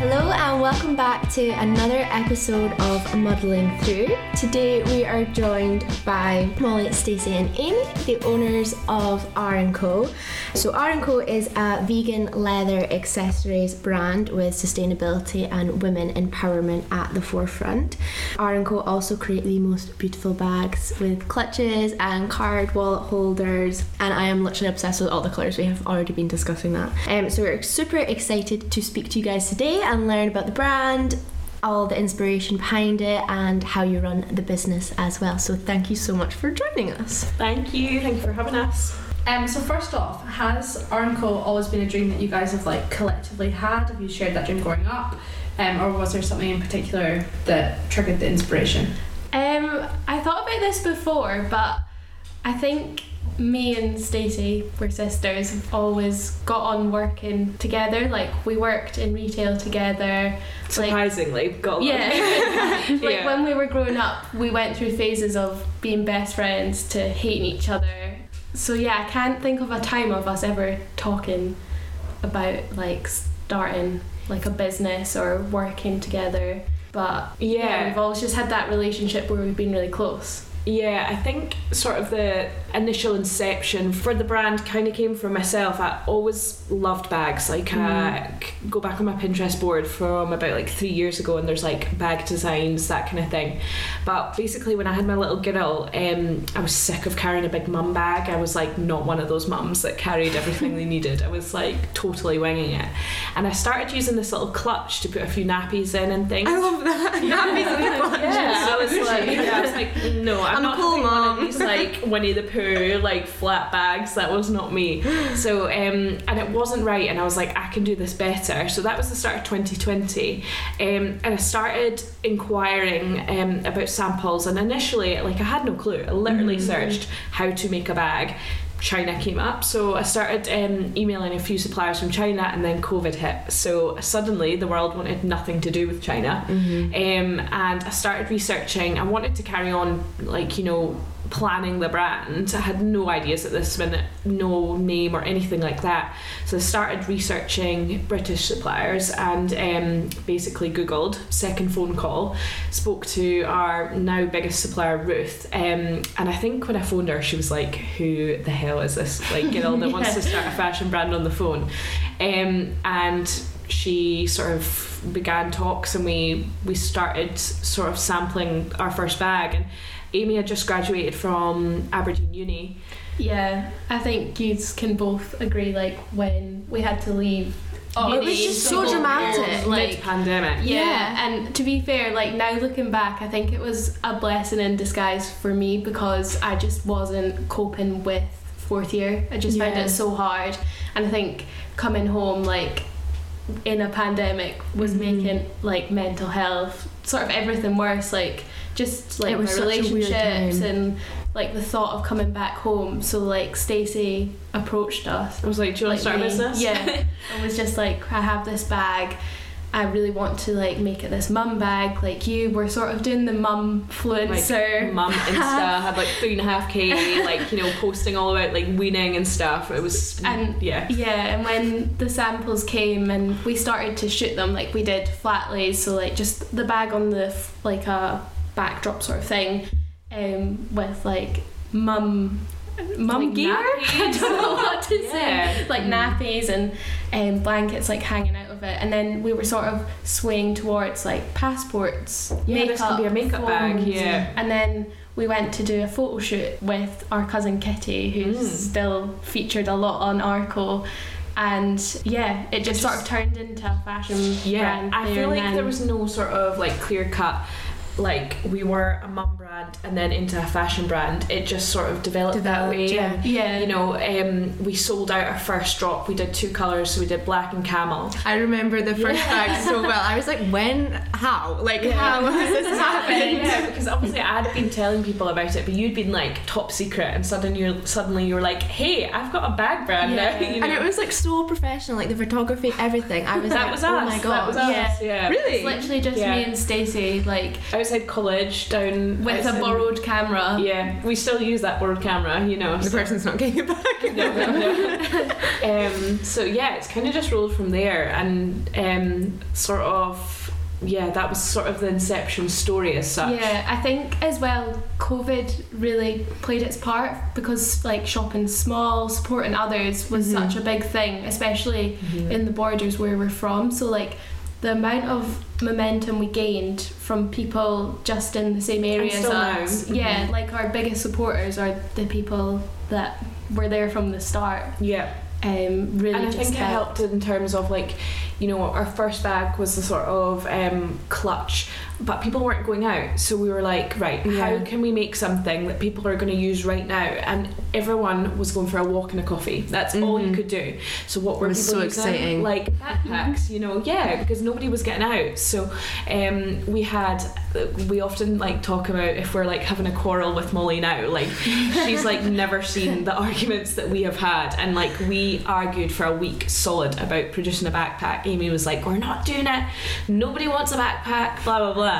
Hello and welcome back to another episode of Muddling Through. Today we are joined by Molly, Stacey and Amy, the owners of AR+CO. So AR+CO is a vegan leather accessories brand with sustainability and women empowerment at the forefront. AR+CO also create the most beautiful bags with clutches and card wallet holders, and I am literally obsessed with all the colours. We have already been discussing that. So we're super excited to speak to you guys today and learn about the brand, all the inspiration behind it, and how you run the business as well. So thank you so much for joining us. Thank you for having us. So first off, has AR+CO always been a dream that you guys have like collectively had? Have you shared that dream growing up? Or was there something in particular that triggered the inspiration? I thought about this before, but I think me and Stacey, we're sisters, we've always got on working together. Like, we worked in retail together. Surprisingly, like, got on. Yeah. Like, when we were growing up, we went through phases of being best friends to hating each other. So yeah, I can't think of a time of us ever talking about like starting like a business or working together. But yeah, we've always just had that relationship where we've been really close. Yeah, I think sort of the initial inception for the brand kind of came from myself. I always loved bags. Like, I go back on my Pinterest board from about like 3 years ago, and there's like bag designs, that kind of thing. But basically, when I had my little girl, I was sick of carrying a big mum bag. I was like not one of those mums that carried everything they needed. I was like totally winging it, and I started using this little clutch to put a few nappies in and things. I love that. Nappies in the clutch. Yeah. I was like, no. I'm not cool, Mum. One of these like Winnie the Pooh like flat bags. That was not me. So and it wasn't right, and I was like, I can do this better. So that was the start of 2020, and I started inquiring about samples, and initially like I had no clue. I literally searched how to make a bag. China came up, so I started emailing a few suppliers from China, and then COVID hit, so suddenly the world wanted nothing to do with China. And I started researching. I wanted to carry on, like, you know, planning the brand. I had no ideas at this minute, no name or anything like that, so I started researching British suppliers, and basically googled, second phone call, spoke to our now biggest supplier, Ruth, and I think when I phoned her, she was like, who the hell is this like girl that wants to start a fashion brand on the phone? And she sort of began talks, and we started sort of sampling our first bag. And Amy had just graduated from Aberdeen Uni. Yeah, I think you can both agree, like, when we had to leave uni, it was just so dramatic. Like, mid-pandemic. Yeah, and to be fair, like, now looking back, I think it was a blessing in disguise for me, because I just wasn't coping with fourth year. I just found it so hard. And I think coming home, like, in a pandemic was making, like, mental health, sort of everything worse, like, just like my relationships and like the thought of coming back home. So like Stacey approached us. I was like, do you want to start a business? Yeah. I was just like, I have this bag, I really want to like make it this mum bag, like you were sort of doing the mum fluencer, like, mum Insta. Had like 3.5k like, you know, posting all about like weaning and stuff. It was and when the samples came and we started to shoot them, like we did flat lays, so like just the bag on the like a backdrop sort of thing, with like mum gear. I don't know what to say. Like nappies and blankets like hanging out of it, and then we were sort of swaying towards like passports, makeup, this could be a makeup bag, and then we went to do a photo shoot with our cousin Kitty, who's still featured a lot on AR+CO. And yeah, it just sort of turned into a fashion brand. I feel like there was no sort of like clear cut, like we were a mum brand and then into a fashion brand. It just sort of developed that way. You know, we sold out our first drop. We did two colours, so we did black and camel. I remember the first bag so well. I was like, how has this happened? Because obviously I had been telling people about it, but you'd been like top secret, and suddenly you were like, hey, I've got a bag brand now, you know? And it was like so professional, like the photography, everything. I was that like, was us. Oh my god, that was us. Really, it's literally just me and Stacey, like I was outside college down with a borrowed camera. Yeah, we still use that borrowed camera, you know. The person's not getting it back. No. So yeah, it's kind of just rolled from there, and sort of, yeah, that was sort of the inception story as such. Yeah, I think as well COVID really played its part, because like shopping small, supporting others was such a big thing, especially in the Borders where we're from. So like the amount of momentum we gained from people just in the same area as us. Yeah, like our biggest supporters are the people that were there from the start. Yeah. Really, and I think it helped in terms of, like, you know, our first bag was the sort of clutch, but people weren't going out, so we were like, right, how can we make something that people are going to use right now? And everyone was going for a walk and a coffee. That's all you could do. So what were people so using? Exciting. Like backpacks, you know, because nobody was getting out. So we often like talk about if we're like having a quarrel with Molly now, like she's like never seen the arguments that we have had, and like we argued for a week solid about producing a backpack. Amy was like, we're not doing it, nobody wants a backpack, blah blah blah.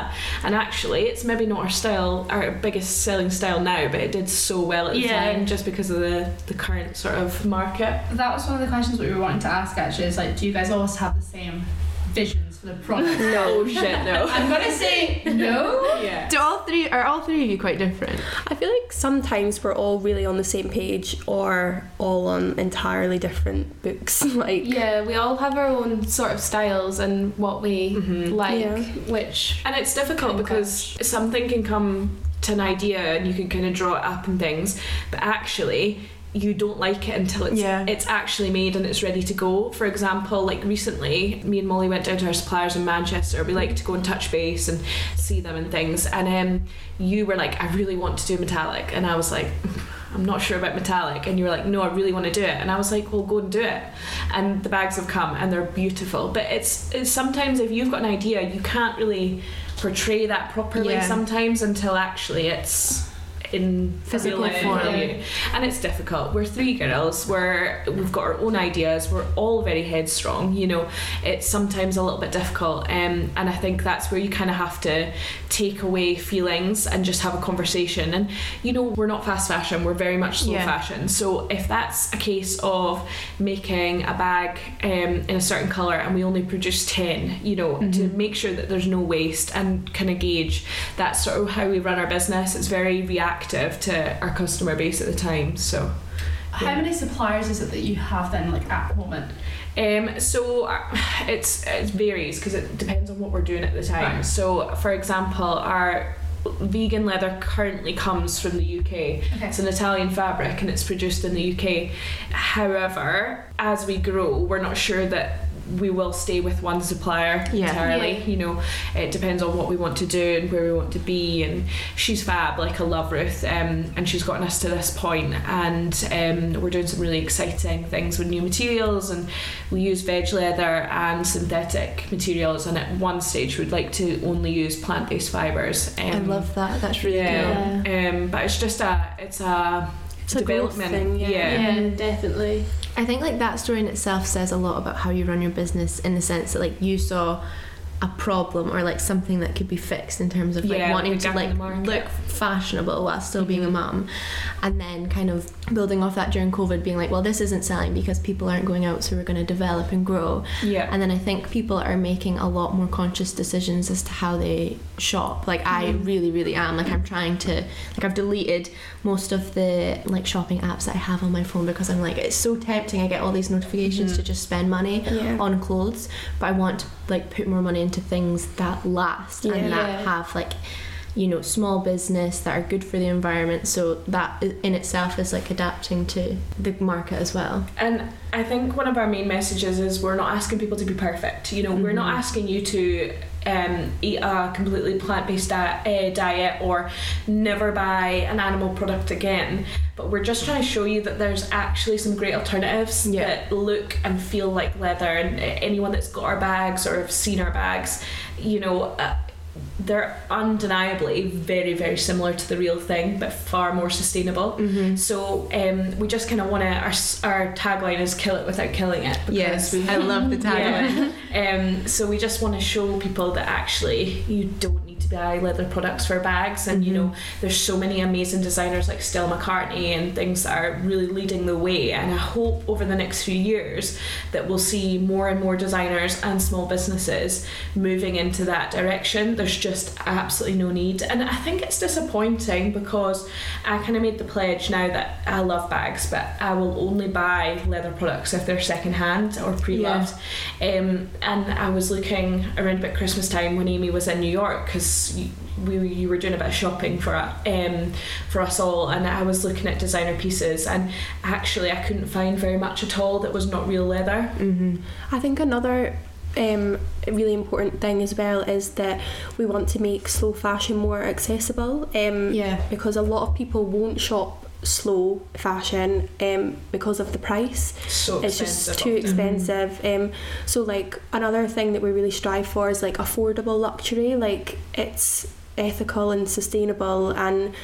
And actually it's maybe not our style, our biggest selling style now, but it did so well at the time, just because of the current sort of market. That was one of the questions we were wanting to ask, actually, is like, do you guys always have the same visions for the product? No. Shit, no. I'm gonna say no. Yeah. Are all three of you quite different? I feel like sometimes we're all really on the same page, or all on entirely different books. Like, yeah, we all have our own sort of styles and what we like, which, and it's difficult because something can come to an idea and you can kind of draw it up and things, but actually you don't like it until it's actually made and it's ready to go. For example, like recently me and Molly went down to our suppliers in Manchester. We like to go and touch base and see them and things, and you were like, I really want to do metallic, and I was like, I'm not sure about metallic, and you were like, no, I really want to do it, and I was like, well, go and do it. And the bags have come and they're beautiful, but it's sometimes if you've got an idea you can't really portray that properly sometimes until actually it's in physical form. And it's difficult. We're three girls, we've got our own ideas, we're all very headstrong, you know. It's sometimes a little bit difficult, and I think that's where you kind of have to take away feelings and just have a conversation. And you know, we're not fast fashion, we're very much slow fashion, so if that's a case of making a bag in a certain colour and we only produce 10, you know, to make sure that there's no waste and kind of gauge, that's sort of how we run our business. It's very reactive to our customer base at the time. So how many suppliers is it that you have then, like, at the moment? So it varies because it depends on what we're doing at the time. Right. So for example, our vegan leather currently comes from the UK. Okay. It's an Italian fabric and it's produced in the UK. However, as we grow, we're not sure that we will stay with one supplier entirely. You know, it depends on what we want to do and where we want to be. And she's fab, like, I love Ruth, and she's gotten us to this point. And we're doing some really exciting things with new materials, and we use veg leather and synthetic materials, and at one stage we'd like to only use plant-based fibres. I love that, that's really good. But it's just it's a development thing, definitely. I think like that story in itself says a lot about how you run your business, in the sense that like you saw a problem or like something that could be fixed in terms of like wanting to like look fashionable while still being a mum, and then kind of building off that during COVID, being like, well, this isn't selling because people aren't going out, so we're going to develop and grow. And then I think people are making a lot more conscious decisions as to how they shop. Like I really am, like, I'm trying to, like, I've deleted most of the like shopping apps that I have on my phone, because I'm like, it's so tempting. I get all these notifications to just spend money on clothes, but I want to like put more money into things that last and that have, like, you know, small business, that are good for the environment. So that in itself is like adapting to the market as well. And I think one of our main messages is we're not asking people to be perfect. You know, we're not asking you to eat a completely plant-based diet or never buy an animal product again, but we're just trying to show you that there's actually some great alternatives that look and feel like leather. And anyone that's got our bags or have seen our bags, you know, they're undeniably very, very similar to the real thing, but far more sustainable. So we just kind of want to, our tagline is kill it without killing it. Yes, I love the tagline. So we just want to show people that actually you don't need to SPI leather products for bags, and you know, there's so many amazing designers like Stella McCartney and things that are really leading the way, and I hope over the next few years that we'll see more and more designers and small businesses moving into that direction. There's just absolutely no need, and I think it's disappointing because I kind of made the pledge now that I love bags, but I will only buy leather products if they're second hand or pre-loved. And I was looking around about Christmas time when Amy was in New York, because you were doing a bit of shopping for us all, and I was looking at designer pieces, and actually I couldn't find very much at all that was not real leather. I think another really important thing as well is that we want to make slow fashion more accessible, because a lot of people won't shop slow fashion because of the price. It's just too expensive. So like another thing that we really strive for is like affordable luxury, like it's ethical and sustainable and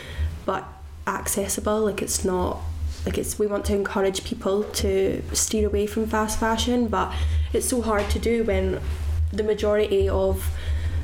but accessible. Like it's not like it's, we want to encourage people to steer away from fast fashion, but it's so hard to do when the majority of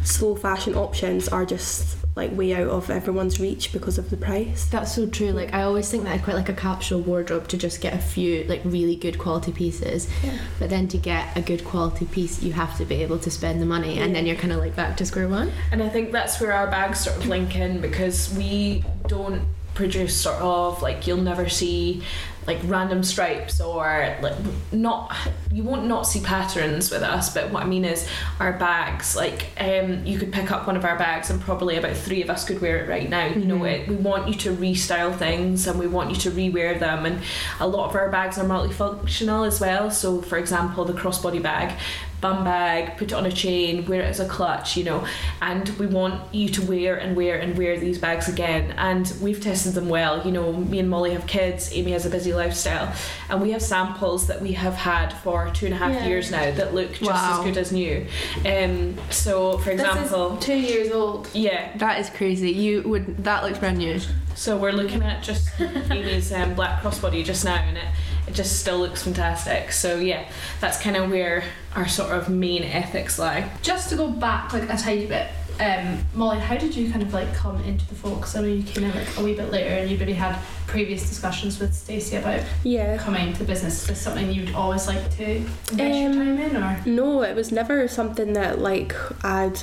slow fashion options are just like way out of everyone's reach because of the price. That's so true. Like I always think that I quite like a capsule wardrobe to just get a few like really good quality pieces, but then to get a good quality piece you have to be able to spend the money, and then you're kind of like back to square one. And I think that's where our bags sort of link in, because we don't produce sort of like, you'll never see like random stripes or like, not, you won't not see patterns with us, but what I mean is our bags, like you could pick up one of our bags and probably about three of us could wear it right now. You know, we want you to restyle things and we want you to rewear them, and a lot of our bags are multifunctional as well. So for example, the crossbody bag, bum bag, put it on a chain, wear it as a clutch, you know, and we want you to wear these bags again, and we've tested them well. You know, me and Molly have kids, Amy has a busy lifestyle, and we have samples that we have had for 2.5 years now that look just as good as new. So for example, this is 2 years old. That is crazy. That looks brand new. So we're looking at just Amy's black crossbody just now, and it just still looks fantastic. So yeah, that's kind of where our sort of main ethics lie. Just to go back like a tiny bit, Molly, how did you kind of like come into the fold? Because I know you came in like a wee bit later, and you maybe had previous discussions with Stacey about coming into the business. Is this something you'd always like to invest your time in, or? No, it was never something that like I'd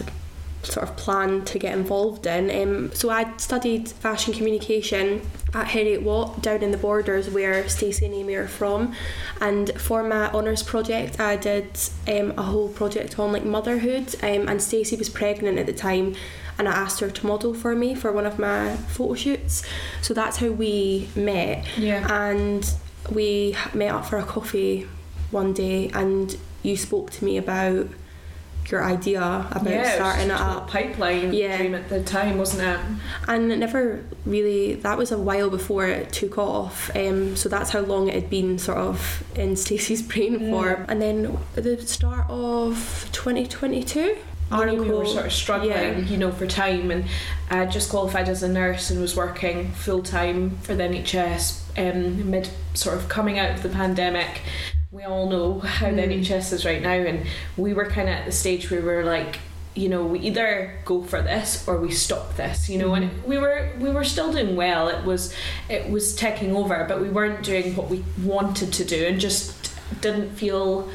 sort of planned to get involved in. So I studied fashion communication at Heriot Watt down in the Borders where Stacey and Amy are from, and for my honours project I did a whole project on like motherhood, and Stacey was pregnant at the time, and I asked her to model for me for one of my photo shoots, so that's how we met. And we met up for a coffee one day, and you spoke to me about your idea about starting it up. Pipeline dream at the time, wasn't it? And it never really, that was a while before it took off, so that's how long it had been sort of in Stacey's brain for. And then at the start of 2022 we were sort of struggling you know, for time, and I just qualified as a nurse and was working full time for the NHS mid sort of coming out of the pandemic. We all know how the NHS is right now, and we were kind of at the stage where we were like, you know, we either go for this or we stop this, you know, and we were still doing well. It was ticking over, but we weren't doing what we wanted to do, and just didn't feel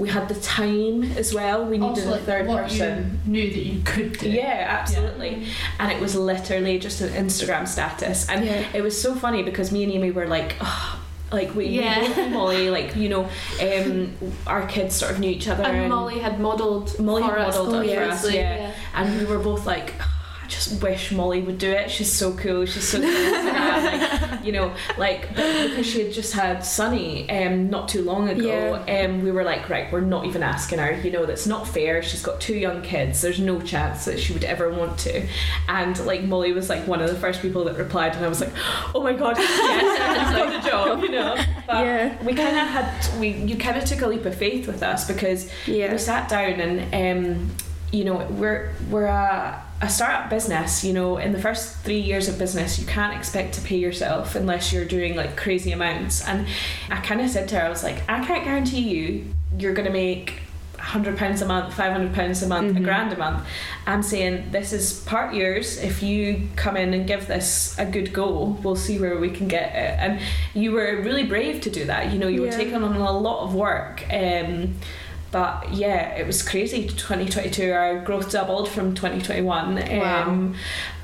we had the time as well. We needed also, like, a third person. You knew that you could do. Yeah, absolutely. Yeah. And it was literally just an Instagram status, and it was so funny because me and Amy were like, oh, like we both, Molly, like, you know, our kids sort of knew each other, and Molly had modelled for us, and we were both like, oh, I just wish Molly would do it, she's so cool. Like, you know, like, but because she had just had Sunny not too long ago, we were like, right, we're not even asking her, you know, that's not fair, she's got 2 young kids, there's no chance that she would ever want to. And like Molly was like one of the first people that replied, and I was like, oh my god, yes, I've got the job, you know. But we kind of had, you kind of took a leap of faith with us, because we sat down and you know, we're a startup business, you know. In the first 3 years of business you can't expect to pay yourself unless you're doing like crazy amounts, and I kind of said to her, I was like, I can't guarantee you're going to make £100 a month, £500 a month, £1,000 a month. I'm saying this is part yours. If you come in and give this a good go, we'll see where we can get it. And you were really brave to do that. You know, you were taking on a lot of work. But yeah, it was crazy. 2022, our growth doubled from 2021. Wow.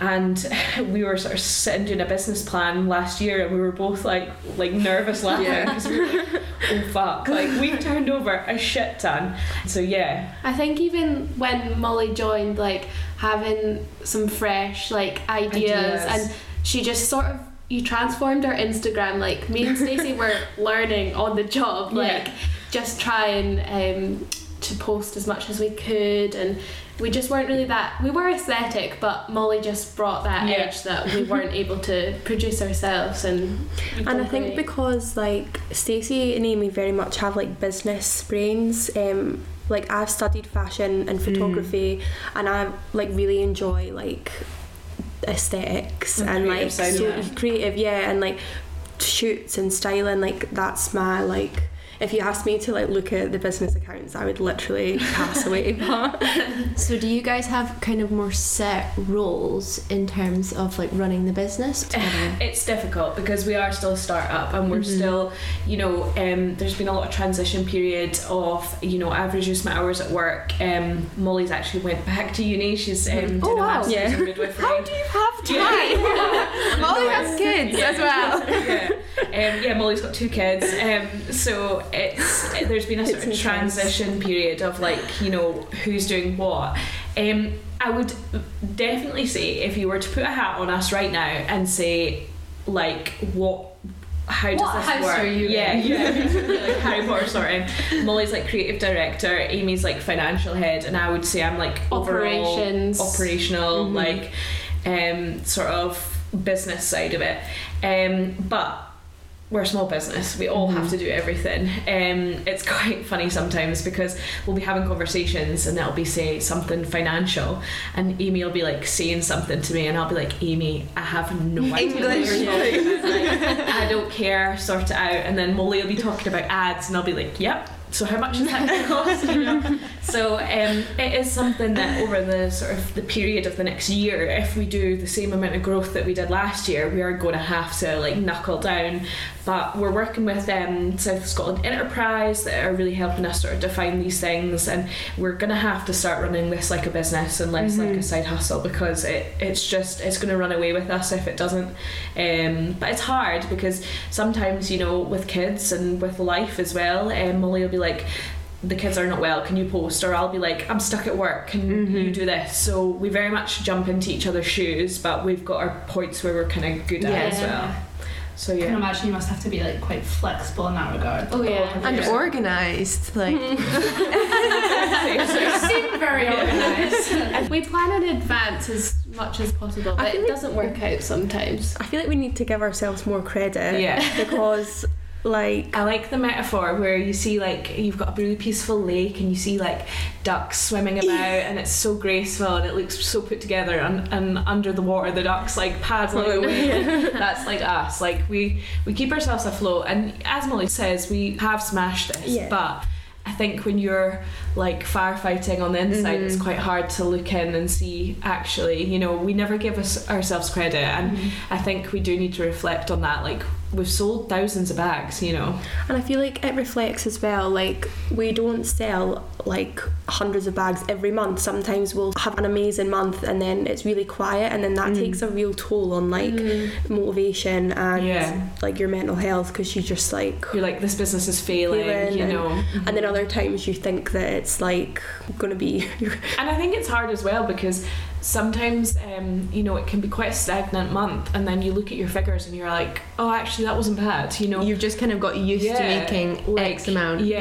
And we were sort of sitting doing a business plan last year, and we were both like nervous laughing because we were like, oh fuck, like we've turned over a shit ton. So yeah. I think even when Molly joined, like having some fresh like ideas. And she just sort of, you transformed our Instagram. Like me and Stacey were learning on the job, like just trying to post as much as we could, and we just weren't really that, we were aesthetic, but Molly just brought that edge that we weren't able to produce ourselves. And I think because like Stacey and Amy very much have like business brains, like I've studied fashion and photography and I like really enjoy like aesthetics and like creative and like shoots and styling, like that's my like, if you asked me to like look at the business accounts, I would literally pass away. So do you guys have kind of more set roles in terms of like running the business together? It's difficult because we are still a startup, and we're still, you know, there's been a lot of transition period of, you know, I've reduced my hours at work. Molly's actually went back to uni. She's doing a master's in midwifery. How do you have time? Molly has kids as well. Molly's got two kids. So there's been a sort of transition period of like, you know, who's doing what. I would definitely say if you were to put a hat on us right now and say like how does this work? Are you like Harry Potter sort of. Molly's like creative director, Amy's like financial head, and I would say I'm like operations, operational, like sort of business side of it. But we're a small business, we all have to do everything. It's quite funny sometimes because we'll be having conversations and that'll be say something financial, and Amy will be like saying something to me and I'll be like, Amy, I have no idea what you're talking about. Like, I don't care, sort it out. And then Molly will be talking about ads and I'll be like, yep, so how much is that going to cost? You know? So it is something that over the sort of the period of the next year, if we do the same amount of growth that we did last year, we are going to have to like knuckle down. But we're working with South Scotland Enterprise that are really helping us sort of define these things, and we're going to have to start running this like a business and less like a side hustle, because it's just, it's going to run away with us if it doesn't. But it's hard because sometimes, you know, with kids and with life as well, Molly will be like, the kids are not well, can you post? Or I'll be like, I'm stuck at work, can you do this? So we very much jump into each other's shoes, but we've got our points where we're kind of good at as well. So yeah, I can imagine you must have to be like quite flexible in that regard. Oh yeah, and organised. Like you seem very organised. We plan in advance as much as possible, but it doesn't work out sometimes. I feel like we need to give ourselves more credit. Yeah, because. Like, I like the metaphor where you see like you've got a really peaceful lake and you see like ducks swimming about and it's so graceful and it looks so put together, and under the water the ducks like paddling away. That's like us, like we keep ourselves afloat, and as Molly says, we have smashed this, but I think when you're like firefighting on the inside, it's quite hard to look in and see actually, you know, we never give ourselves credit, and I think we do need to reflect on that. Like, we've sold thousands of bags, you know, and I feel like it reflects as well, like we don't sell like hundreds of bags every month. Sometimes we'll have an amazing month and then it's really quiet, and then that takes a real toll on like motivation and like your mental health, because you're like this business is failing, you know. And then other times you think that it's like gonna be and I think it's hard as well because sometimes you know, it can be quite a stagnant month, and then you look at your figures and you're like, oh, actually that wasn't bad, you know, you've just kind of got used to making like, X amount. And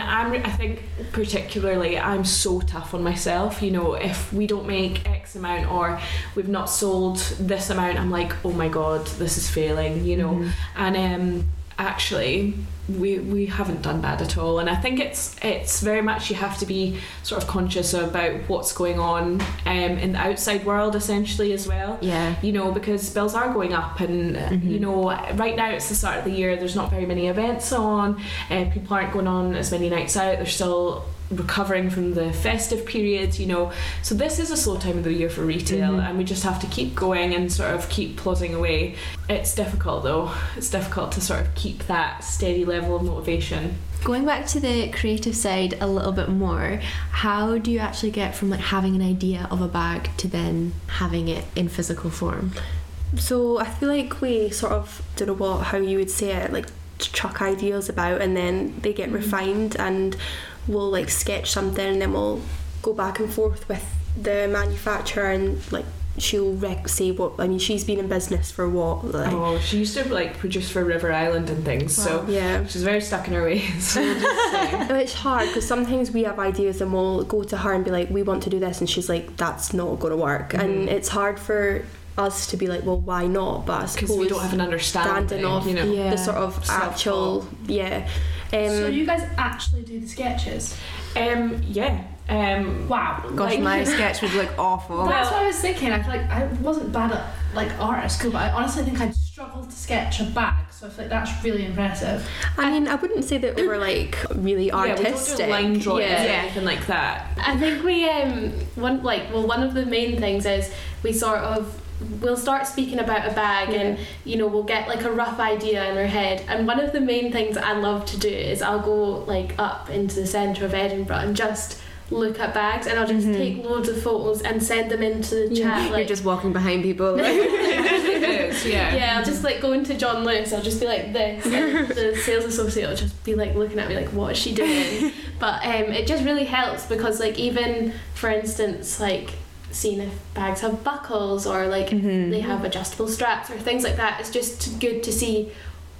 I think particularly I'm so tough on myself, you know, if we don't make X amount or we've not sold this amount, I'm like, oh my god, this is failing, you know. And actually we haven't done bad at all. And I think it's very much, you have to be sort of conscious about what's going on in the outside world essentially as well, you know, because bills are going up, and you know, right now it's the start of the year, there's not very many events on, and people aren't going on as many nights out, there's still recovering from the festive period, you know. So this is a slow time of the year for retail, and we just have to keep going and sort of keep plodding away. It's difficult though. It's difficult to sort of keep that steady level of motivation. Going back to the creative side a little bit more, how do you actually get from like having an idea of a bag to then having it in physical form? So I feel like we sort of, don't know what, how you would say it, like chuck ideas about, and then they get refined, and we'll like sketch something, and then we'll go back and forth with the manufacturer, and like she'll say what, I mean, she's been in business for what, like, oh, she used to like produce for River Island and things. Wow. So yeah, she's very stuck in her ways. So it's hard because sometimes we have ideas and we'll go to her and be like, we want to do this, and she's like, that's not going to work, and it's hard for us to be like, well, why not? But I suppose because we don't have an understanding of, you know, the sort of actual so you guys actually do the sketches? Wow. Gosh, like, my sketch was like awful. That's what I was thinking. I feel like I wasn't bad at like art at school, but I honestly think I'd struggled to sketch a bag, so I feel like that's really impressive. I mean, I wouldn't say that we were like really artistic. Yeah, we don't do line drawings or anything like that. I think we one of the main things is we sort of, we'll start speaking about a bag, and you know, we'll get like a rough idea in our head, and one of the main things I love to do is I'll go like up into the centre of Edinburgh and just look at bags, and I'll just take loads of photos and send them into the chat. Like, you're just walking behind people. Like. Yeah, I'll just like go into John Lewis, I'll just be like this, and the sales associate will just be like looking at me like, what is she doing? But it just really helps, because like, even for instance, like seeing if bags have buckles or like they have adjustable straps or things like that, it's just good to see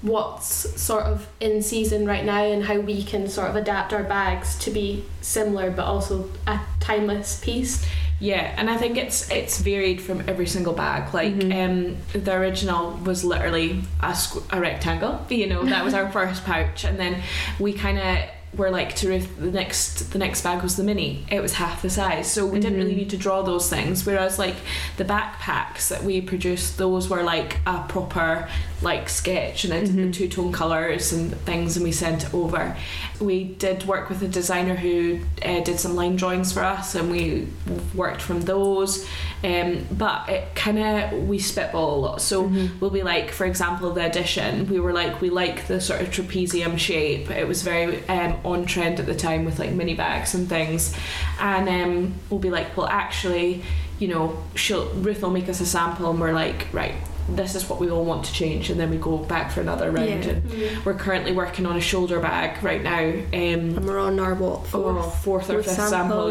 what's sort of in season right now and how we can sort of adapt our bags to be similar but also a timeless piece. Yeah, and I think it's varied from every single bag. Like the original was literally a rectangle, you know, that was our first pouch, and then we kind of were like, to Ruth, the next bag was the mini, it was half the size, so we didn't really need to draw those things, whereas like the backpacks that we produced, those were like a proper like sketch, and I did the two-tone colours and things, and we sent it over. We did work with a designer who did some line drawings for us, and we worked from those, but it kind of, we spitball a lot, so we'll be like, for example, the edition, we like the sort of trapezium shape, it was very on trend at the time with like mini bags and things, and we'll be like, well actually, you know, Ruth will make us a sample, and we're like, right, this is what we all want to change, and then we go back for another round. And we're currently working on a shoulder bag right now, and we're on our fourth or fifth sample.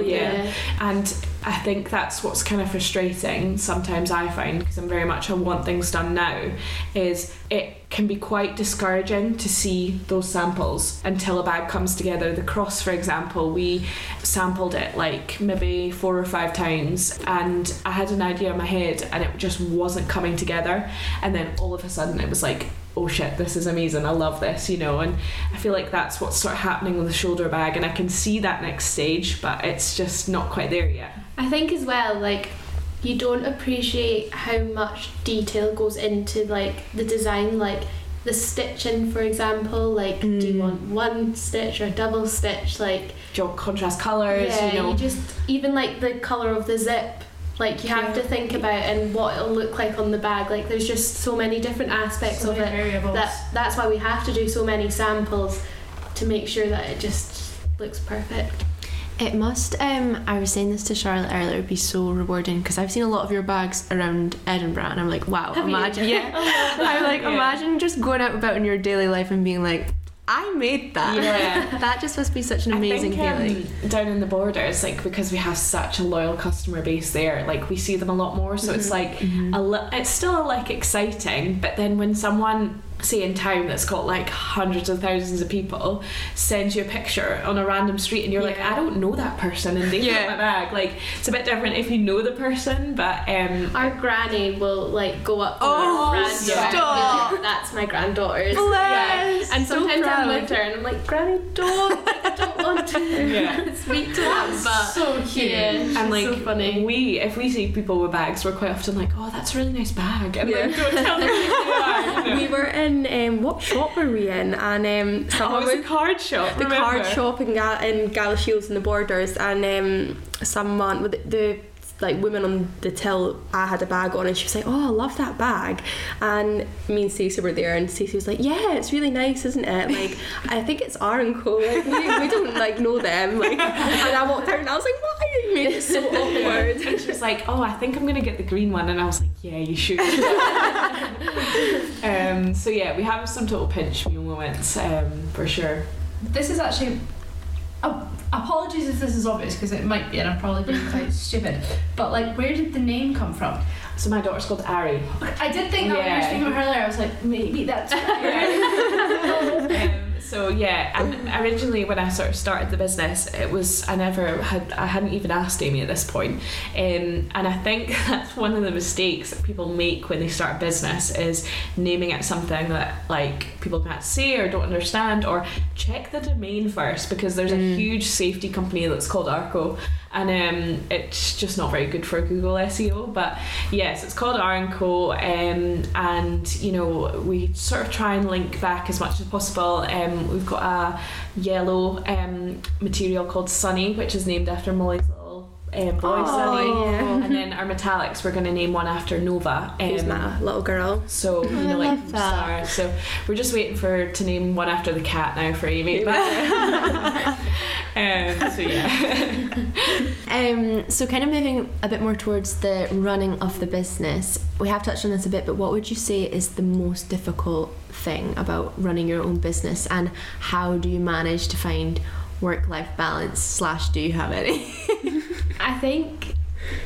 And I think that's what's kind of frustrating sometimes, I find, because I'm very much a want things done now, is it can be quite discouraging to see those samples until a bag comes together. The cross, for example, we sampled it like maybe 4 or 5 times, and I had an idea in my head and it just wasn't coming together, and then all of a sudden it was like, oh shit, this is amazing, I love this, you know. And I feel like that's what's sort of happening with the shoulder bag, and I can see that next stage, but it's just not quite there yet. I think as well, like, you don't appreciate how much detail goes into like the design, like the stitching, for example, like do you want one stitch or a double stitch, like do you want contrast colours, you know, you just, even like the colour of the zip, like you have to think about and what it'll look like on the bag. Like there's just so many different aspects of it, variables. That's why we have to do so many samples to make sure that it just looks perfect. It must, I was saying this to Charlotte earlier, it would be so rewarding, because I've seen a lot of your bags around Edinburgh, and I'm like, wow, imagine just going out about in your daily life and being like, I made that. Yeah. That just must be such an amazing feeling. Down in the Borders, like, because we have such a loyal customer base there, like we see them a lot more, so it's like it's still like exciting, but then when someone, say in town that's got like hundreds of thousands of people, sends you a picture on a random street, and you're like, I don't know that person, and they got my bag. Like, it's a bit different if you know the person, but our granny will like go up to her granddaughter and be like, that's my granddaughter's. And so sometimes I'm with her and I'm like, granny, don't want yeah. Speak to that, but so cute. Yeah, and like so funny. If we see people with bags, we're quite often like, oh, that's a really nice bag, and yeah. like, don't tell them who you are. We were in what shop were we in? And someone was the card shop. The card shop in Galashiels and the Borders, and someone with the like women on the till, I had a bag on and she was like, oh, I love that bag, and me and Stacey were there and Stacey was like, yeah, it's really nice, isn't it, like I think it's AR+CO, like, we don't like know them, like, and I walked out and I was like, why are you made it so awkward? And she was like, oh, I think I'm going to get the green one, and I was like, yeah, you should. So yeah, we have some total pinch meal moments for sure. This is actually apologies if this is obvious because it might be, and I'm probably being quite stupid, but like, where did the name come from? So my daughter's called Ari. I did think that when you were speaking about her earlier, I was like, maybe that's yeah. So yeah, and originally when I sort of started the business, it was I hadn't even asked Amy at this point, and I think that's one of the mistakes that people make when they start a business is naming it something that like people can't see or don't understand, or check the domain first, because there's a huge safety company that's called AR+CO, and it's just not very good for Google SEO. But yes, it's called AR+CO, and you know, we sort of try and link back as much as possible. We've got a yellow material called Sunny, which is named after Molly's little boy, Sunny. Yeah. And then our metallics, we're going to name one after Nova, who's my little girl. So you know, like stars. So we're just waiting to name one after the cat now for Amy. But, so yeah. So kind of moving a bit more towards the running of the business, we have touched on this a bit, but what would you say is the most difficult thing about running your own business, and how do you manage to find work-life balance, / do you have any? I think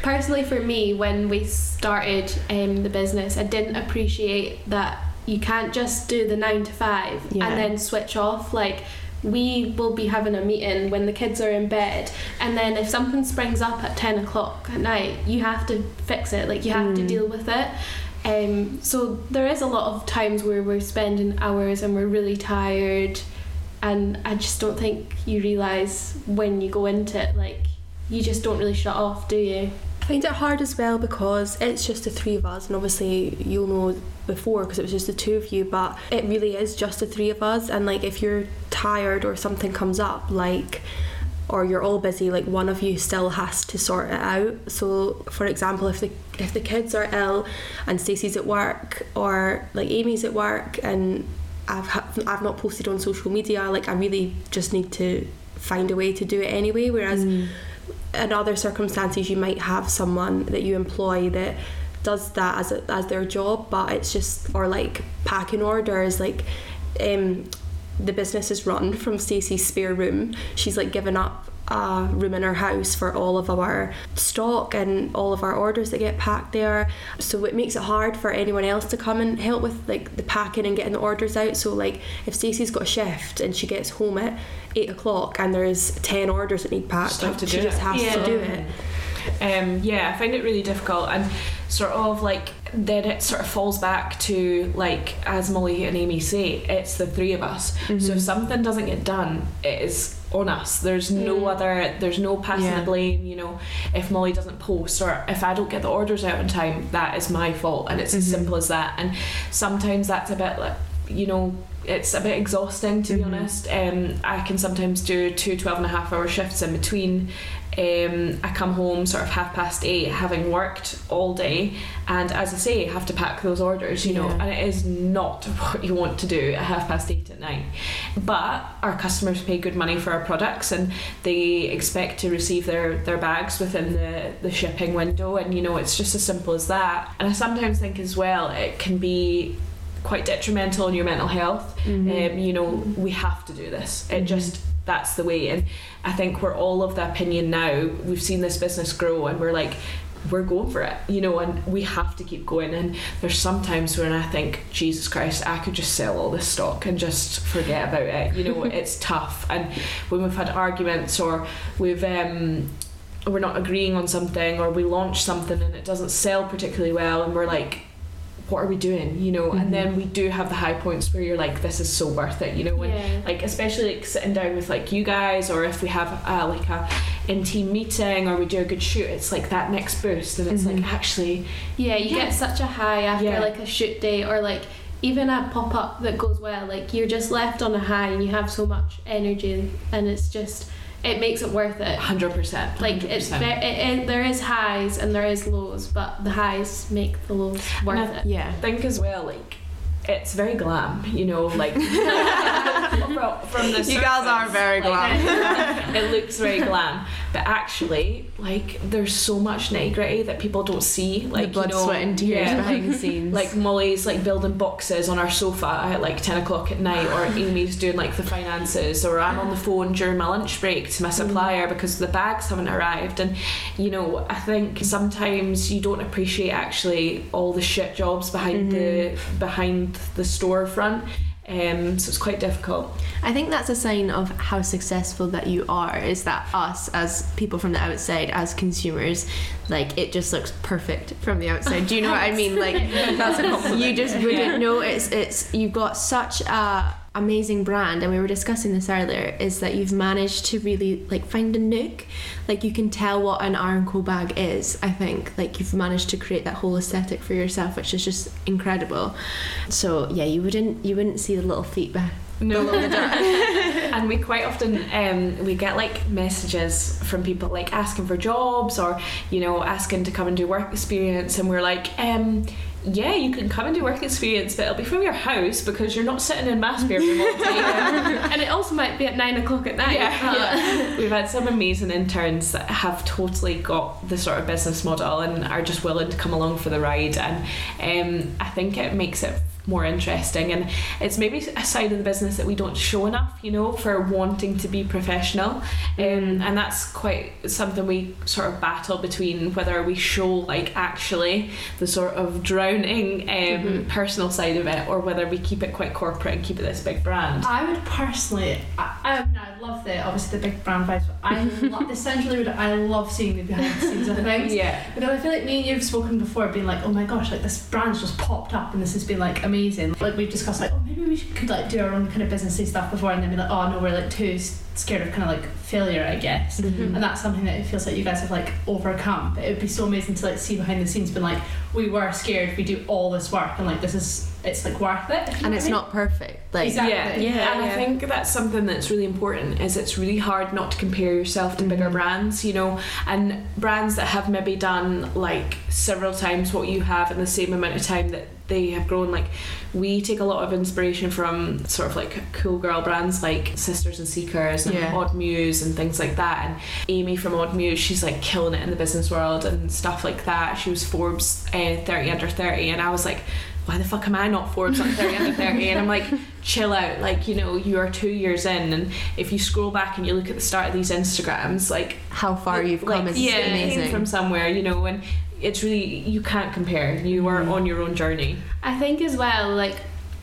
personally for me, when we started the business, I didn't appreciate that you can't just do the 9 to 5 and then switch off. Like, we will be having a meeting when the kids are in bed, and then if something springs up at 10 o'clock at night, you have to fix it, like you have to deal with it. So there is a lot of times where we're spending hours and we're really tired, and I just don't think you realise when you go into it, like you just don't really shut off, do you? I find it hard as well because it's just the three of us, and obviously you'll know before because it was just the two of you, but it really is just the three of us, and like if you're tired or something comes up, like, or you're all busy, like one of you still has to sort it out. So for example, if the kids are ill and Stacey's at work, or like Amy's at work and I've not posted on social media, like I really just need to find a way to do it anyway, whereas in other circumstances you might have someone that you employ that does that as their job, but it's just, or like packing orders, like the business is run from Stacey's spare room. She's like given up a room in her house for all of our stock and all of our orders that get packed there, so it makes it hard for anyone else to come and help with like the packing and getting the orders out. So like if Stacey's got a shift and she gets home at 8 o'clock and there's 10 orders that need packed, she just has to do it. I find it really difficult, and sort of like then it sort of falls back to, like as Molly and Amy say, it's the three of us. So if something doesn't get done, it is on us. There's no other, there's no passing the blame. You know, if Molly doesn't post or if I don't get the orders out in time, that is my fault, and it's as simple as that. And sometimes that's a bit like, you know, it's a bit exhausting to be honest. I can sometimes do 2 12-and-a-half-hour shifts in between. I come home sort of 8:30, having worked all day, and as I say, have to pack those orders, you know, and it is not what you want to do at 8:30 at night. But our customers pay good money for our products, and they expect to receive their bags within the shipping window, and you know, it's just as simple as that. And I sometimes think as well, it can be quite detrimental on your mental health. You know, we have to do this. It just, that's the way. And I think we're all of the opinion now, we've seen this business grow and we're like, we're going for it, you know, and we have to keep going. And there's sometimes when I think, Jesus Christ, I could just sell all this stock and just forget about it, you know. It's tough. And when we've had arguments, or we're not agreeing on something, or we launch something and it doesn't sell particularly well, and we're like, what are we doing, you know? Mm-hmm. And then we do have the high points where you're like, this is so worth it, you know, when like especially like sitting down with like you guys, or if we have like a in-team meeting or we do a good shoot, it's like that next boost, and it's like actually you get such a high after like a shoot day, or like even a pop-up that goes well, like you're just left on a high and you have so much energy, and it's just, it makes it worth it. 100%. Like it's there is highs and there is lows, but the highs make the lows worth it. Yeah, I think as well, like it's very glam, you know, like from the surface, you guys are very glam. It looks very glam, but actually, like there's so much nitty gritty that people don't see. Like the blood, sweat, and tears behind the scenes. Like Molly's like building boxes on our sofa at like 10 o'clock at night, or Amy's doing like the finances, or I'm on the phone during my lunch break to my supplier because the bags haven't arrived. And you know, I think sometimes you don't appreciate actually all the shit jobs behind the storefront. So it's quite difficult. I think that's a sign of how successful that you are, is that us as people from the outside, as consumers, like it just looks perfect from the outside. Do you know what I mean? Like that's a compliment. You just wouldn't know. It's you've got such a amazing brand, and we were discussing this earlier, is that you've managed to really like find a nook. Like you can tell what an AR+CO bag is, I think. Like you've managed to create that whole aesthetic for yourself, which is just incredible. So yeah, you wouldn't see the little feet back. No, and we quite often we get like messages from people like asking for jobs, or you know, asking to come and do work experience, and we're like yeah, you can come and do work experience, but it'll be from your house because you're not sitting in mass bedroom all day. And it also might be at 9 o'clock at night. We've had some amazing interns that have totally got the sort of business model and are just willing to come along for the ride, and I think it makes it more interesting, and it's maybe a side of the business that we don't show enough, you know, for wanting to be professional, and that's quite something we sort of battle between, whether we show like actually the sort of drowning personal side of it, or whether we keep it quite corporate and keep it this big brand. I would personally, I love the obviously the big brand vibes, but this sounds really rude, I love seeing the behind the scenes of things, because I feel like me and you've spoken before being like, oh my gosh, like this brand's just popped up and this has been like amazing. Like we've discussed like, oh maybe we could like do our own kind of businessy stuff before, and then be like, oh no, we're like too scared of kind of like failure, I guess, and that's something that it feels like you guys have like overcome. But it would be so amazing to like see behind the scenes, been like, we were scared, we do all this work, and like this is, it's like worth it, and it's not perfect, like exactly. I think that's something that's really important, is it's really hard not to compare yourself to bigger brands, you know, and brands that have maybe done like several times what you have in the same amount of time that they have grown. Like we take a lot of inspiration from sort of like cool girl brands like Sisters and Seekers and Odd Muse and things like that, and Amy from Odd Muse, she's like killing it in the business world and stuff like that. She was Forbes 30 under 30, and I was like, why the fuck am I not Forbes on 30 under 30? And I'm like, chill out, like, you know, you are 2 years in, and if you scroll back and you look at the start of these Instagrams, like how far you've come is amazing. Came from somewhere, you know, and it's really, you can't compare, you are on your own journey. I think as well, like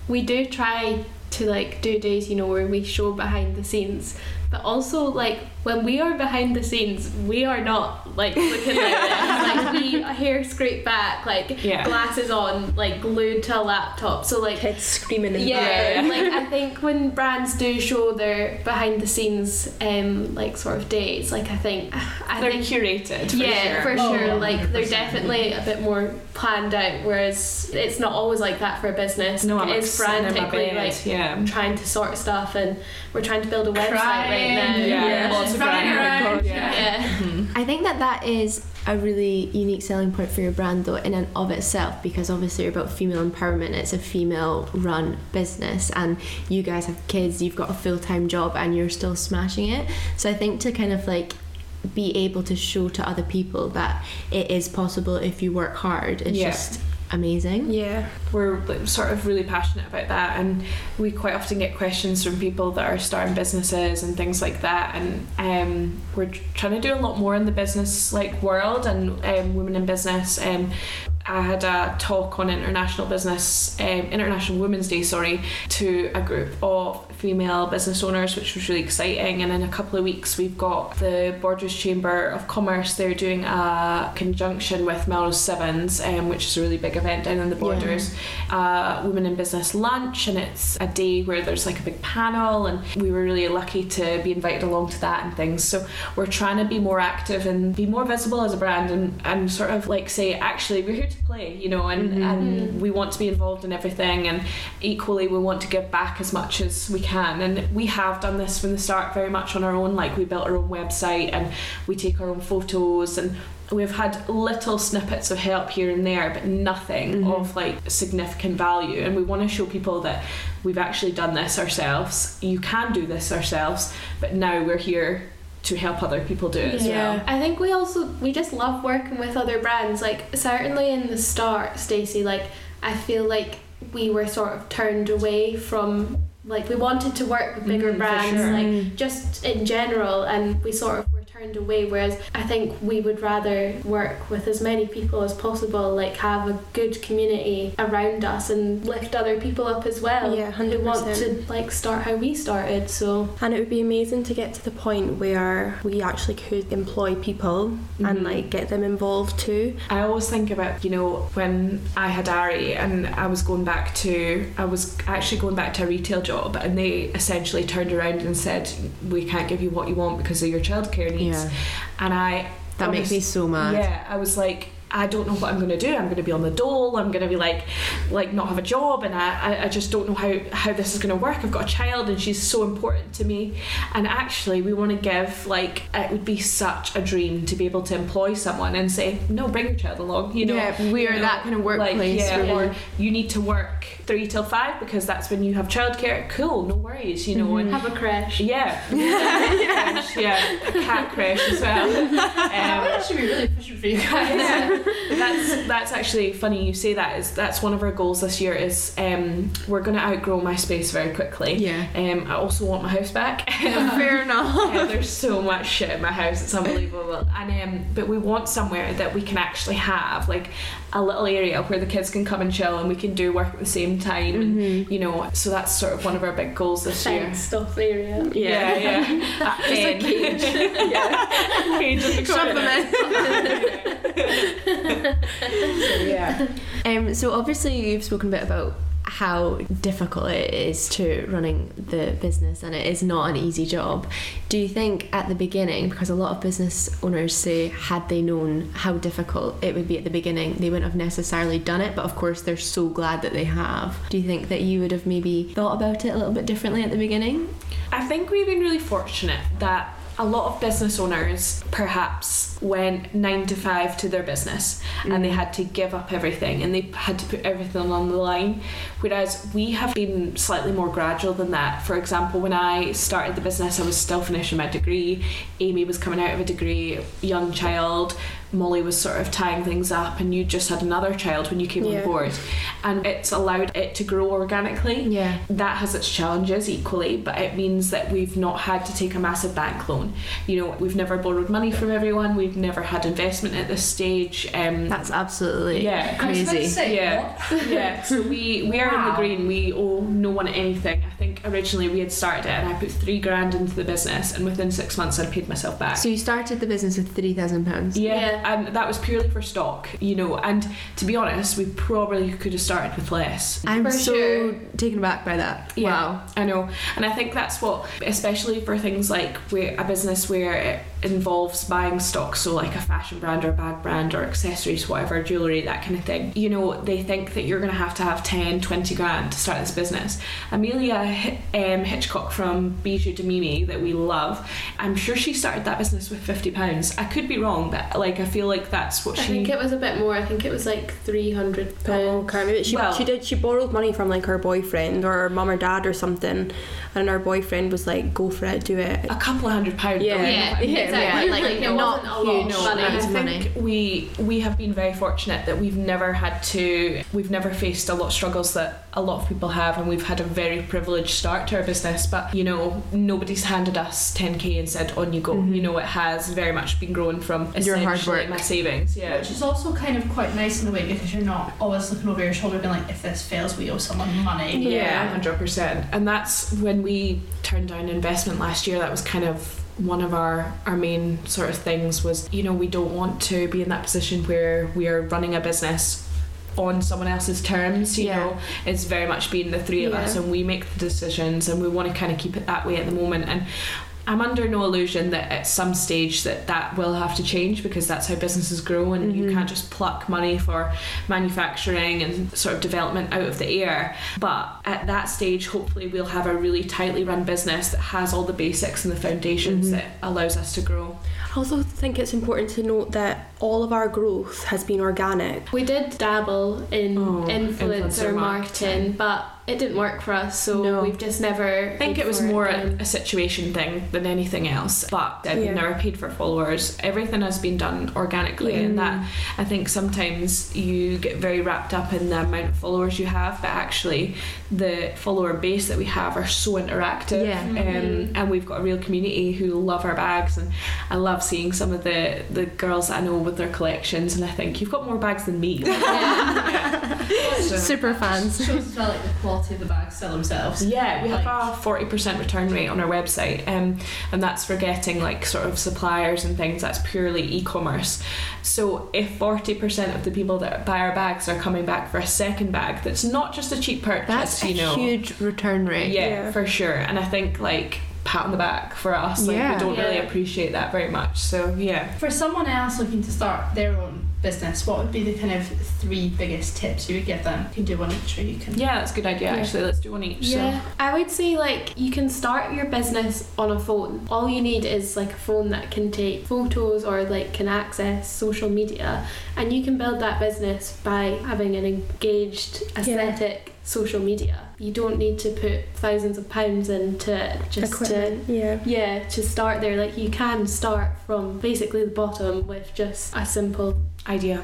we do try to like do days, you know, where we show behind the scenes, but also like when we are behind the scenes, we are not like looking like this, like we hair scraped back, like glasses on, like glued to a laptop, so like kids screaming in the room. Like I think when brands do show their behind the scenes like sort of days, like I think curated for sure. Like they're definitely a bit more planned out, whereas it's not always like that for a business. No, it is frantically like trying to sort stuff, and we're trying to build a website right now. I think that is a really unique selling point for your brand though, in and of itself, because obviously you're about female empowerment, it's a female run business, and you guys have kids, you've got a full-time job, and you're still smashing it. So I think to kind of like be able to show to other people that it is possible if you work hard, it's just amazing. We're sort of really passionate about that, and we quite often get questions from people that are starting businesses and things like that, and we're trying to do a lot more in the business like world, and women in business. I had a talk on International Women's Day to a group of female business owners, which was really exciting. And in a couple of weeks we've got the Borders Chamber of Commerce. They're doing a conjunction with Melrose Sevens, which is a really big event down in the Borders, Women in Business lunch, and it's a day where there's like a big panel, and we were really lucky to be invited along to that and things. So we're trying to be more active and be more visible as a brand, and sort of like say, actually we're here to play, you know, and, and we want to be involved in everything, and equally we want to give back as much as we can. And we have done this from the start very much on our own. Like, we built our own website and we take our own photos, and we've had little snippets of help here and there, but nothing of like significant value. And we want to show people that we've actually done this ourselves, you can do this ourselves, but now we're here to help other people do it as well. I think we just love working with other brands. Like, certainly in the start, Stacey, like, I feel like we were sort of turned away from, like, we wanted to work with bigger brands, like, just in general, and we sort of were turned away, whereas I think we would rather work with as many people as possible, like, have a good community around us and lift other people up as well. Yeah, 100%. We want to, like, start how we started, so... And it would be amazing to get to the point where we actually could employ people and, like, get them involved too. I always think about, you know, when I had Ari and I was actually going back to a retail job, and they essentially turned around and said, we can't give you what you want because of your childcare needs. And that makes me so mad. I was like, I don't know what I'm going to do. I'm going to be on the dole. I'm going to be like not have a job, and I just don't know how this is going to work. I've got a child and she's so important to me. And actually we want to give, like, it would be such a dream to be able to employ someone and say, no, bring your child along, you know. Yeah, we are, you know, that kind of workplace. Like, or you need to work 3 till 5 because that's when you have childcare. Cool, no worries, you know. And have a creche. A cat creche as well. That should be really pushing for you guys. That's actually funny you say that. That's one of our goals this year is we're going to outgrow my space very quickly. I also want my house back. Fair enough. There's so much shit in my house, it's unbelievable. And but we want somewhere that we can actually have, like, a little area where the kids can come and chill and we can do work at the same time, and, you know, so that's sort of one of our big goals this year. Fenced off area. Just a cage. Cage in the corner. So so obviously you've spoken a bit about how difficult it is to running the business, and it is not an easy job. Do you think at the beginning, because a lot of business owners say had they known how difficult it would be at the beginning, they wouldn't have necessarily done it, but of course they're so glad that they have. Do you think that you would have maybe thought about it a little bit differently at the beginning? I think we've been really fortunate that a lot of business owners perhaps went 9 to 5 to their business, and they had to give up everything and they had to put everything on the line, whereas we have been slightly more gradual than that. For example, when I started the business, I was still finishing my degree, Amy was coming out of a degree, young child, Molly was sort of tying things up, and you just had another child when you came on board, and it's allowed it to grow organically. That has its challenges equally, but it means that we've not had to take a massive bank loan, you know. We've never borrowed money from everyone, we've never had investment at this stage. That's absolutely crazy. So we are in the green, we owe no one anything. I think originally we had started it and I put 3 grand into the business, and within 6 months I'd paid myself back. So you started the business with £3,000? And that was purely for stock, you know, and to be honest, we probably could have started with less. I'm so taken aback by that. Wow. I know. And I think that's what, especially for things like a business where it involves buying stock, so like a fashion brand or a bag brand or accessories, whatever, jewellery, that kind of thing, you know, they think that you're going to have 10, 20 grand to start this business. Amelia Hitchcock from Bijou Damini, that we love, I'm sure she started that business with £50. I could be wrong, but like, I feel like that's what I think it was a bit more. I think it was like £300. She borrowed money from like her boyfriend or her mum or dad or something, and her boyfriend was like, go for it, do it. A couple of £100. Exactly. It wasn't a lot of money. I think we have been very fortunate that we've never faced a lot of struggles that a lot of people have, and we've had a very privileged start to our business, but you know, nobody's handed us 10k and said on you go. Mm-hmm. You know, it has very much been grown from your hard work, my savings, yeah, which is also kind of quite nice in a way, because you're not always looking over your shoulder being like, if this fails we owe someone money. Yeah, 100%. And that's when we turned down investment last year. That was kind of one of our main sort of things, was, you know, we don't want to be in that position where we are running a business on someone else's terms, you know. It's very much been the three of us, and we make the decisions, and we want to kind of keep it that way at the moment. And I'm under no illusion that at some stage that will have to change, because that's how businesses grow, and mm-hmm. you can't just pluck money for manufacturing and sort of development out of the air. But at that stage, hopefully we'll have a really tightly run business that has all the basics and the foundations mm-hmm. that allows us to grow. I also think it's important to note that all of our growth has been organic. We did dabble in influencer marketing, but it didn't work for us, so we've just never... I think it was more a situation thing than anything else, but I've never paid for followers. Everything has been done organically, and that, I think sometimes you get very wrapped up in the amount of followers you have, but actually the follower base that we have are so interactive, and we've got a real community who love our bags, and I love seeing some of the girls that I know with their collections, and I think, you've got more bags than me. So, super fans. Shows well, like, the quality of the bags sell themselves. Yeah, we have a 40% return rate on our website, and that's forgetting like sort of suppliers and things. That's purely e-commerce. So if 40% of the people that buy our bags are coming back for a second bag, that's not just a cheap purchase. That's a huge return rate. Yeah, for sure. And I think like, pat on the back for us. Like, we don't really appreciate that very much. So for someone else looking to start their own business, what would be the kind of three biggest tips you would give them? You can do one each, or you can... Yeah, that's a good idea, actually. Let's do one each. Yeah. So I would say, like, you can start your business on a phone. All you need is, like, a phone that can take photos or, like, can access social media. And you can build that business by having an engaged, aesthetic social media. You don't need to put thousands of pounds into just equipment. To start there. Like, you can start from basically the bottom with just a simple idea.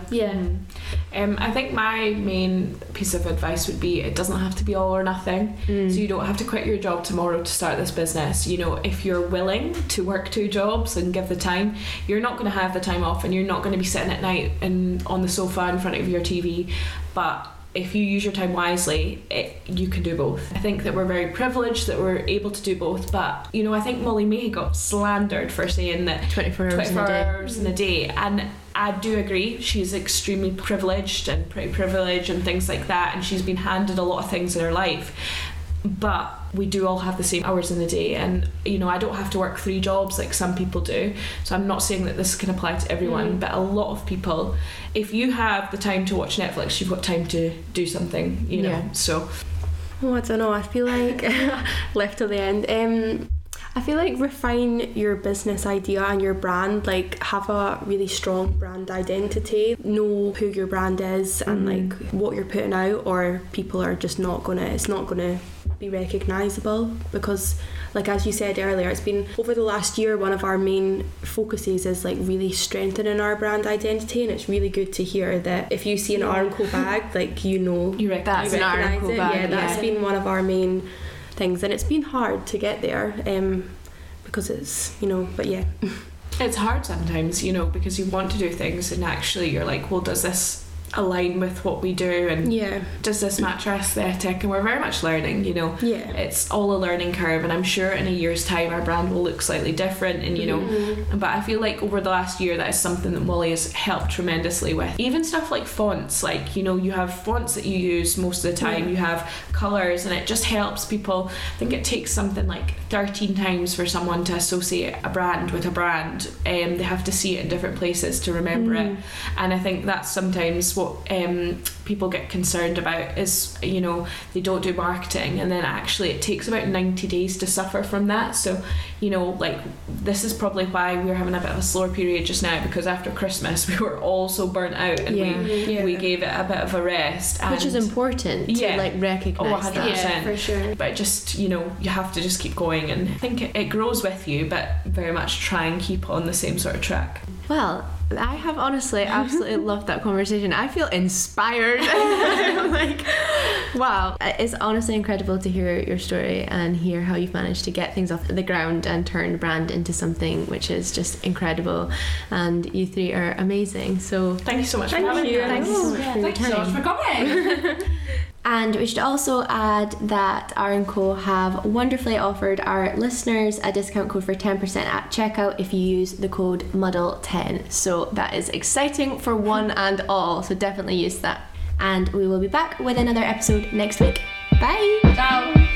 I think my main piece of advice would be, it doesn't have to be all or nothing. So you don't have to quit your job tomorrow to start this business. You know, if you're willing to work two jobs and give the time, you're not going to have the time off, and you're not going to be sitting at night and on the sofa in front of your TV. But if you use your time wisely, you can do both. I think that we're very privileged that we're able to do both, but, you know, I think Molly May got slandered for saying that 24 hours in a day, and I do agree, she's extremely privileged and pretty privileged and things like that, and she's been handed a lot of things in her life, but we do all have the same hours in the day. And, you know, I don't have to work three jobs like some people do, so I'm not saying that this can apply to everyone, but a lot of people, if you have the time to watch Netflix, you've got time to do something, you know. So I don't know, I feel like left till the end. I feel like refine your business idea and your brand. Like, have a really strong brand identity. Know who your brand is and like what you're putting out, or people are just not gonna... it's not gonna be recognisable, because, like, as you said earlier, it's been over the last year, one of our main focuses is like really strengthening our brand identity, and it's really good to hear that if you see an AR+CO bag, like, you know, that's an AR+CO bag. That's been one of our main things, and it's been hard to get there, because it's, you know, but it's hard sometimes, you know, because you want to do things and actually you're like, well, does this align with what we do, and does this match our aesthetic? And we're very much learning, you know. It's all a learning curve, and I'm sure in a year's time our brand will look slightly different, and, you know, but I feel like over the last year that is something that Molly has helped tremendously with. Even stuff like fonts, like, you know, you have fonts that you use most of the time, you have colours, and it just helps people. I think it takes something like 13 times for someone to associate a brand with a brand, and they have to see it in different places to remember it. And I think that's sometimes what people get concerned about, is, you know, they don't do marketing, and then actually it takes about 90 days to suffer from that. So, you know, like, this is probably why we're having a bit of a slower period just now, because after Christmas we were all so burnt out, and we gave it a bit of a rest, and, which is important to like recognise. Oh, 100%. Yeah, for sure. But just, you know, you have to just keep going, and I think it grows with you, but very much try and keep on the same sort of track. Well, I have honestly absolutely loved that conversation. I feel inspired. Like, Wow. It's honestly incredible to hear your story and hear how you've managed to get things off the ground and turn the brand into something which is just incredible. And you three are amazing. So thank you so much for having me. Thank you so much for your time. Thank you so much for coming. And we should also add that R & Co have wonderfully offered our listeners a discount code for 10% at checkout if you use the code Muddle10. So that is exciting for one and all. So definitely use that. And we will be back with another episode next week. Bye. Ciao.